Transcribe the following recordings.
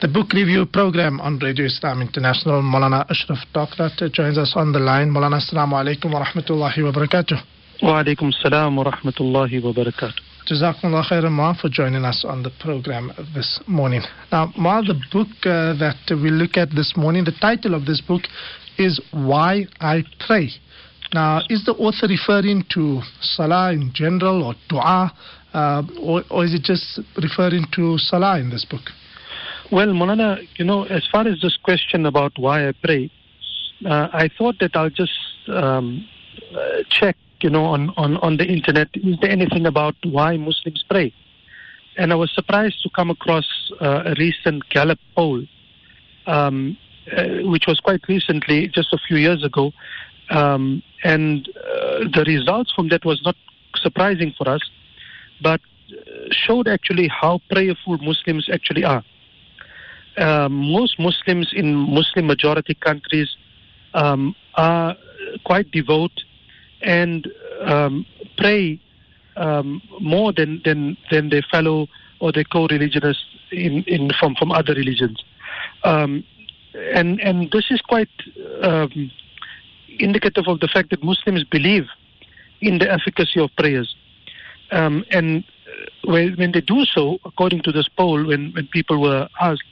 The book review program on Radio Islam International. Malana Ashraf Dockrat joins us on the line. Malana, assalamu alaikum wa rahmatullahi wa barakatuh. Wa alaikum assalam wa rahmatullahi wa barakatuh. Jazakumullah khairan, Ma, for joining us on the program this morning. Now, Ma, the book that we look at this morning, the title of this book is Why I Pray. Now, is the author referring to salah in general or dua, or is it just referring to salah in this book? Well, Maulana, as far as this question about why I pray, I thought that I'll just check, on the internet, is there anything about why Muslims pray? And I was surprised to come across a recent Gallup poll, which was quite recently, just a few years ago, and the results from that was not surprising for us, but showed actually how prayerful Muslims actually are. Most Muslims in Muslim-majority countries are quite devout and pray more than their fellow or their co-religionists from other religions, and this is quite indicative of the fact that Muslims believe in the efficacy of prayers, and when they do so, according to this poll, when people were asked.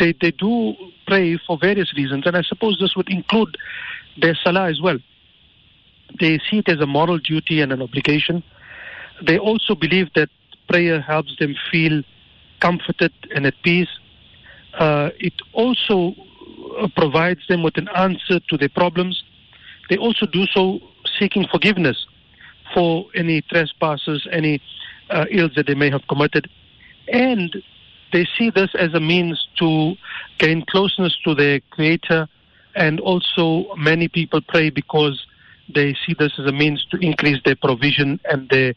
They do pray for various reasons, and I suppose this would include their salah as well. They see it as a moral duty and an obligation. They also believe that prayer helps them feel comforted and at peace. It also provides them with an answer to their problems. They also do so seeking forgiveness for any trespasses, any ills that they may have committed, and they see this as a means to gain closeness to their Creator, and also many people pray because they see this as a means to increase their provision and their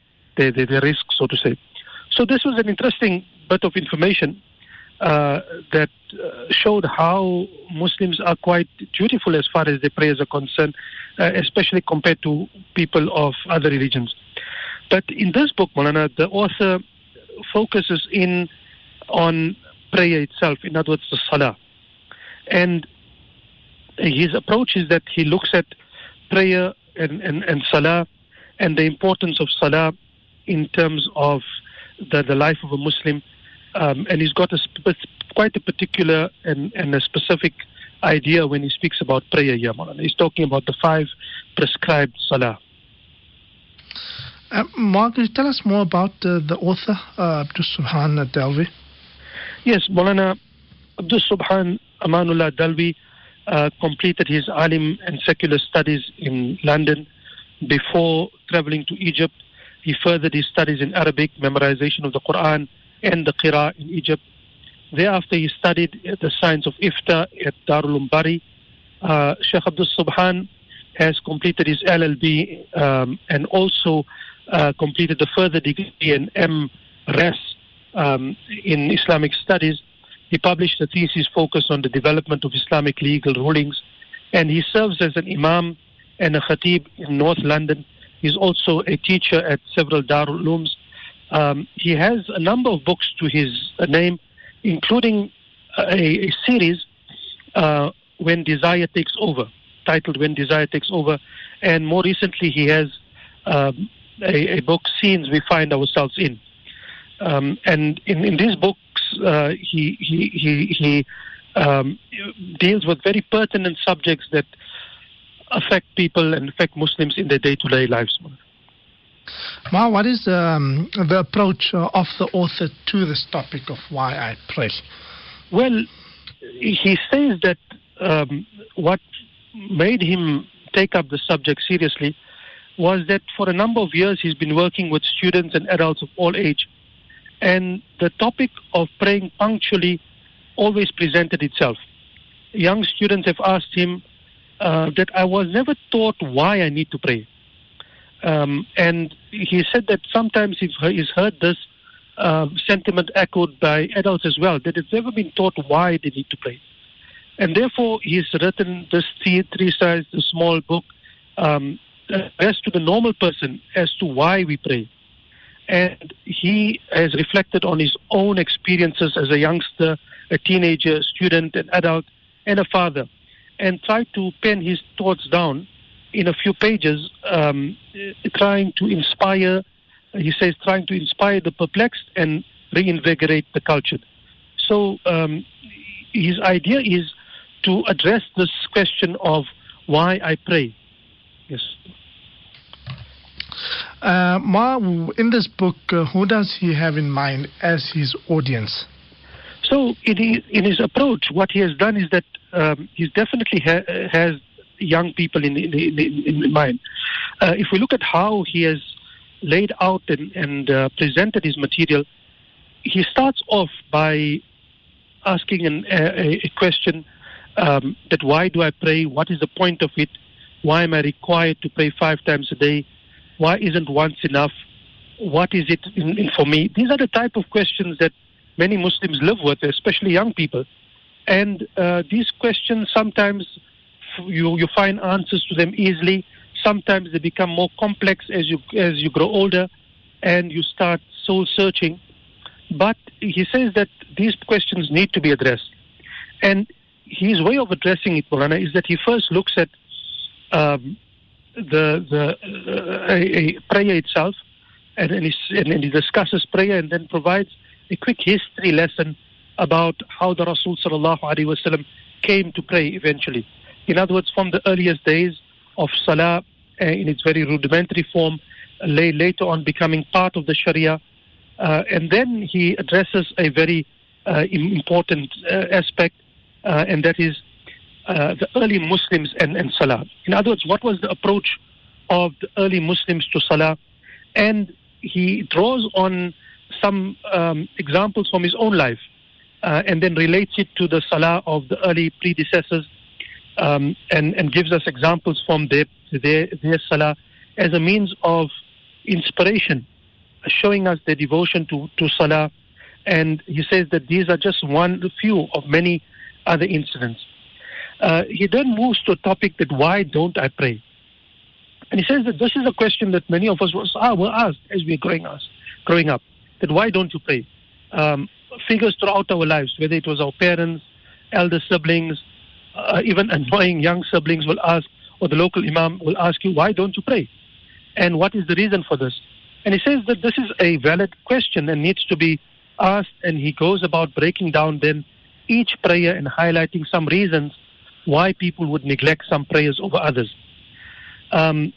risk, so to say. So this was an interesting bit of information that showed how Muslims are quite dutiful as far as their prayers are concerned, especially compared to people of other religions. But in this book, Maulana, the author focuses on prayer itself, in other words, the salah. And his approach is that he looks at prayer and salah and the importance of salah in terms of the life of a Muslim. And he's got quite a particular and a specific idea when he speaks about prayer here. He's talking about the 5 prescribed salah. Mark, can you tell us more about the author, Abdus Subhan Dalvi? Yes, Maulana Abdus Subhan Amanullah Dalvi completed his alim and secular studies in London before traveling to Egypt. He furthered his studies in Arabic, memorization of the Quran and the Qira in Egypt. Thereafter, he studied the science of ifta at Darul Umbari. Sheikh Abdus Subhan has completed his LLB and also completed a further degree in M.Res. In Islamic studies. He published a thesis focused on the development of Islamic legal rulings, and he serves as an imam and a khatib in North London. He's also a teacher at several Darul Ulooms. He has a number of books to his name, including a series, When Desire Takes Over, titled When Desire Takes Over, and more recently he has a book, Scenes We Find Ourselves In. And in these books, he deals with very pertinent subjects that affect people and affect Muslims in their day-to-day lives. Ma, what is the approach of the author to this topic of why I pray? Well, he says that what made him take up the subject seriously was that for a number of years he's been working with students and adults of all age, and the topic of praying punctually always presented itself. Young students have asked him that I was never taught why I need to pray. And he said that sometimes he's heard this sentiment echoed by adults as well, that it's never been taught why they need to pray. And therefore, he's written this three-sized small book as to the normal person as to why we pray. And he has reflected on his own experiences as a youngster a teenager, a student, an adult, and a father, and try to pen his thoughts down in a few pages, trying to inspire, he says, trying to inspire the perplexed and reinvigorate the cultured. So his idea is to address this question of why I pray. Yes. Ma, in this book, who does he have in mind as his audience? So in his approach, what he has done is that he definitely has young people in mind. If we look at how he has laid out and presented his material, he starts off by asking a question that why do I pray? What is the point of it? Why am I required to pray 5 times a day? Why isn't once enough? What is it for me? These are the type of questions that many Muslims live with, especially young people. And these questions, sometimes you find answers to them easily. Sometimes they become more complex as you grow older and you start soul searching. But he says that these questions need to be addressed. And his way of addressing it, Maulana, is that he first looks at the prayer itself, and he discusses prayer and then provides a quick history lesson about how the Rasul sallallahu alaihi wasallam came to pray eventually. In other words, from the earliest days of Salah in its very rudimentary form, later on becoming part of the Sharia. And then he addresses a very important aspect, and that is the early Muslims and Salah. In other words, what was the approach of the early Muslims to Salah? And he draws on some examples from his own life and then relates it to the Salah of the early predecessors and gives us examples from their Salah as a means of inspiration, showing us their devotion to Salah. And he says that these are just one few of many other incidents. He then moves to a topic that why don't I pray? And he says that this is a question that many of us were asked as we were growing up, that why don't you pray? Figures throughout our lives, whether it was our parents, elder siblings, even annoying young siblings will ask, or the local imam will ask you, why don't you pray? And what is the reason for this? And he says that this is a valid question and needs to be asked, and he goes about breaking down then each prayer and highlighting some reasons why people would neglect some prayers over others. And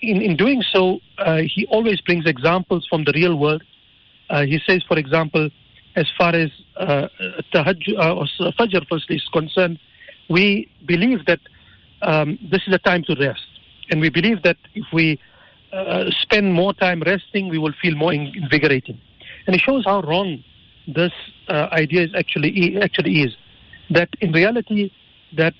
in doing so, he always brings examples from the real world. He says, for example, as far as tahajjud or fajr firstly is concerned, we believe that this is a time to rest. And we believe that if we spend more time resting, we will feel more invigorating. And it shows how wrong this idea is actually is, that in reality that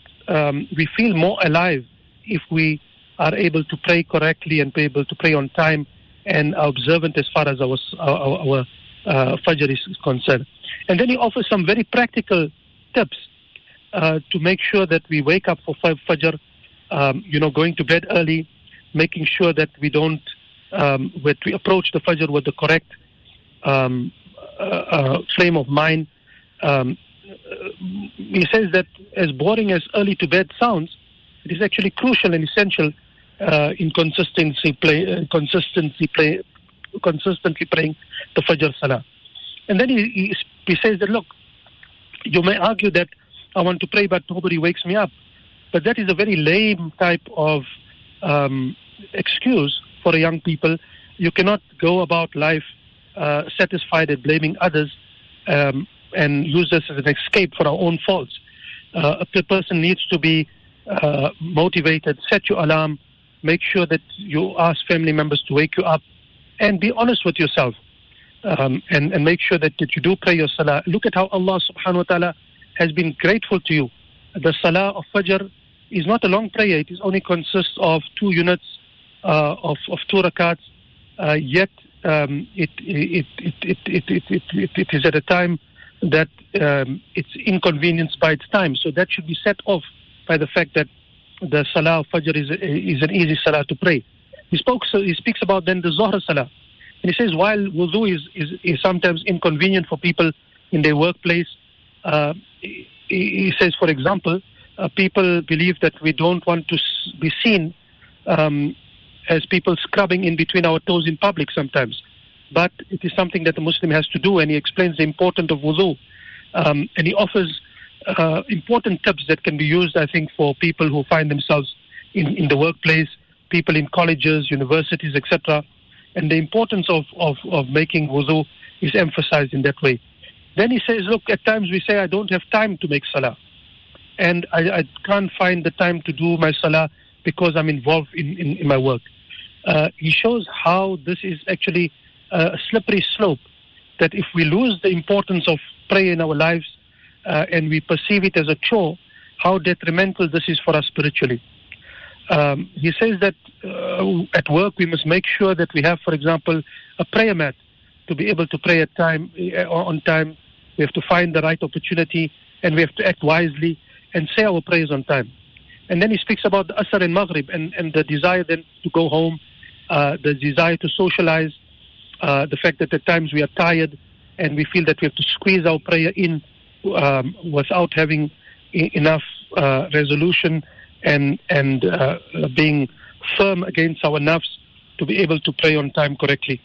we feel more alive if we are able to pray correctly and be able to pray on time and are observant as far as our fajr is concerned. And then he offers some very practical tips to make sure that we wake up for fajr, going to bed early, making sure that we don't, that we approach the fajr with the correct frame of mind. He says that as boring as early to bed sounds, it is actually crucial and essential in consistently praying the fajr salah. And then he says that, look, you may argue that I want to pray but nobody wakes me up, but that is a very lame type of excuse for a young people. You cannot go about life satisfied at blaming others and use this as an escape for our own faults. A person needs to be motivated, set your alarm, make sure that you ask family members to wake you up, and be honest with yourself, and make sure that you do pray your salah. Look at how Allah subhanahu wa ta'ala has been grateful to you. The salah of fajr is not a long prayer. It is only consists of 2 units of 2 rakats, yet it is at a time that it's inconvenienced by its time. So that should be set off by the fact that the salah of fajr is an easy salah to pray. He speaks about then the Zohar salah. And he says while wudu is sometimes inconvenient for people in their workplace, He says, for example, people believe that we don't want to be seen as people scrubbing in between our toes in public sometimes. But it is something that the Muslim has to do, and he explains the importance of wudu. And he offers important tips that can be used, I think, for people who find themselves in the workplace, people in colleges, universities, etc. And the importance of making wudu is emphasized in that way. Then he says, look, at times we say, I don't have time to make salah. And I can't find the time to do my salah because I'm involved in my work. He shows how this is actually a slippery slope, that if we lose the importance of prayer in our lives and we perceive it as a chore, how detrimental this is for us spiritually. He says that at work we must make sure that we have, for example, a prayer mat to be able to pray on time. We have to find the right opportunity, and we have to act wisely and say our prayers on time. And then he speaks about the Asr and Maghrib and the desire then to go home, the desire to socialize, the fact that at times we are tired and we feel that we have to squeeze our prayer in without having enough resolution and being firm against our nafs to be able to pray on time correctly.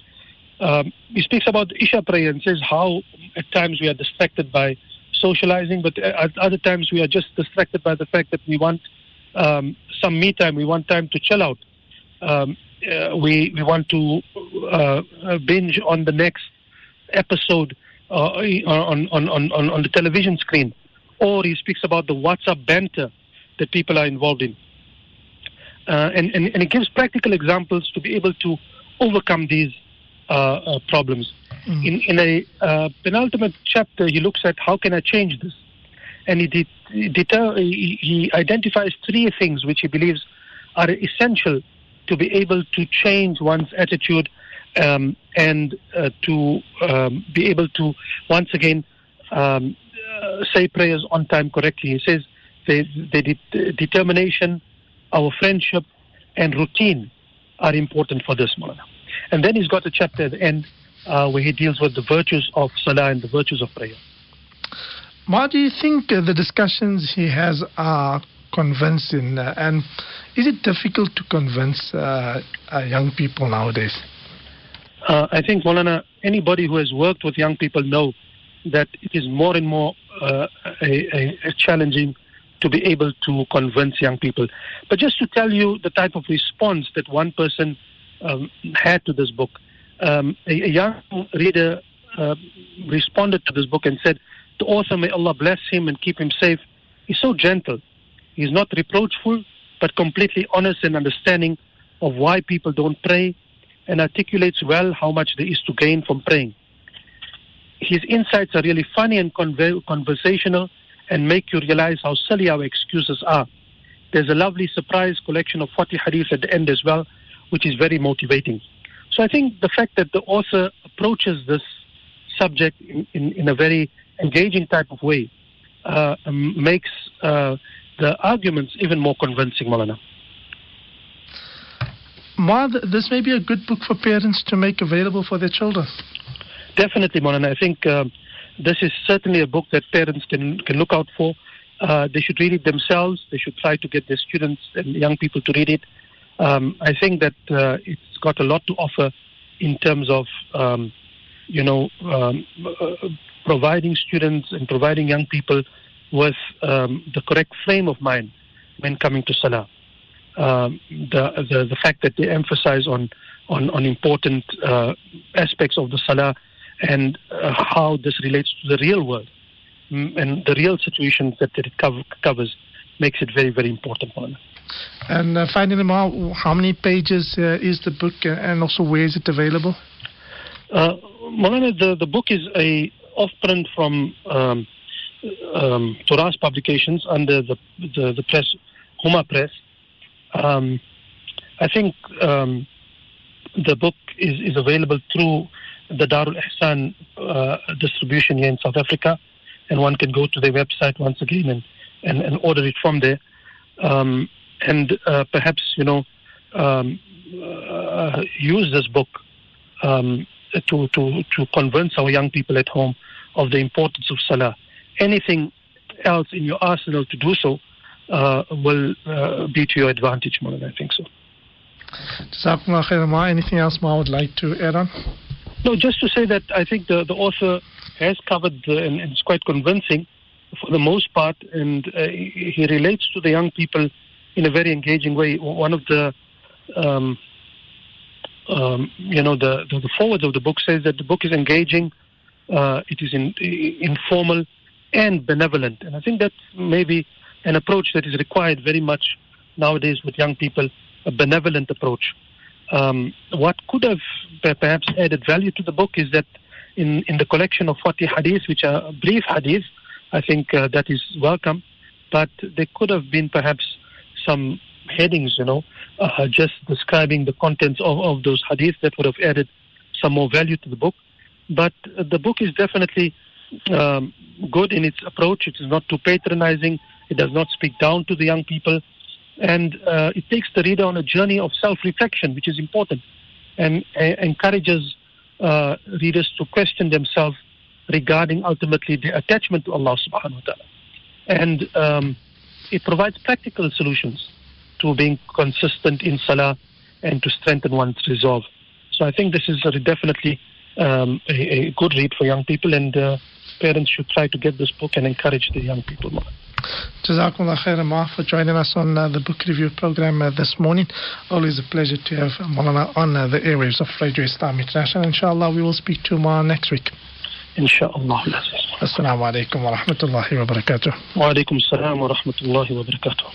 He speaks about Isha prayer and says how at times we are distracted by socializing, but at other times we are just distracted by the fact that we want some me time, we want time to chill out. We want to binge on the next episode on the television screen. Or he speaks about the WhatsApp banter that people are involved in. And he gives practical examples to be able to overcome these problems. Mm. In a penultimate chapter, he looks at how can I change this? And he identifies three things which he believes are essential to be able to change one's attitude and to be able to, once again, say prayers on time correctly. He says the determination, our friendship, and routine are important for this, Maulana. And then he's got a chapter at the end where he deals with the virtues of salah and the virtues of prayer. Ma, do you think the discussions he has are convincing? And is it difficult to convince young people nowadays? I think, Maulana, anybody who has worked with young people know that it is more and more challenging to be able to convince young people. But just to tell you the type of response that one person had to this book, a young reader responded to this book and said, the author, may Allah bless him and keep him safe, is so gentle. He's not reproachful, but completely honest and understanding of why people don't pray, and articulates well how much there is to gain from praying. His insights are really funny and conversational and make you realize how silly our excuses are. There's a lovely surprise collection of 40 hadiths at the end as well, which is very motivating. So I think the fact that the author approaches this subject in a very engaging type of way makes the arguments even more convincing, Malana. Ma, this may be a good book for parents to make available for their children. Definitely, Malana. I think this is certainly a book that parents can look out for. They should read it themselves. They should try to get their students and young people to read it. I think that it's got a lot to offer in terms of, providing students and providing young people with the correct frame of mind when coming to salah. The fact that they emphasize on important aspects of the salah and how this relates to the real world and the real situations that it covers makes it very, very important. And finally, Ma, how many pages is the book, and also where is it available? Maulana, the book is a offprint from Torah's publications under the press, Huma Press. I think the book is available through the Darul Ihsan distribution here in South Africa, and one can go to their website once again and order it from there. Perhaps use this book to convince our young people at home of the importance of salah anything else in your arsenal to do so will be to your advantage more than I think so. Jazakumullah khairan, Ma. Anything else Ma would like to add on? No, just to say that I think the author has covered and it's quite convincing for the most part, and he relates to the young people in a very engaging way. One of the the forwards of the book says that the book is engaging, it is informal and benevolent, and I think that's maybe an approach that is required very much nowadays with young people, a benevolent approach. What could have perhaps added value to the book is that in the collection of 40 hadiths, which are brief hadiths, I think that is welcome, but there could have been perhaps some headings, just describing the contents of those hadiths that would have added some more value to the book. But the book is definitely good in its approach. It is not too patronizing. It does not speak down to the young people. And it takes the reader on a journey of self-reflection, which is important, and encourages readers to question themselves regarding ultimately their attachment to Allah subhanahu wa ta'ala. And it provides practical solutions to being consistent in salah and to strengthen one's resolve. So I think this is definitely a good read for young people, and parents should try to get this book and encourage the young people more. Jazakumullah khairan, Ma, for joining us on the book review program this morning. Always a pleasure to have Maulana on the airwaves of Radio Islam International. Inshallah, we will speak to Ma next week. Inshallah. Assalamu alaikum wa rahmatullahi wa barakatuh. Wa alaikum salam wa rahmatullahi wa barakatuh.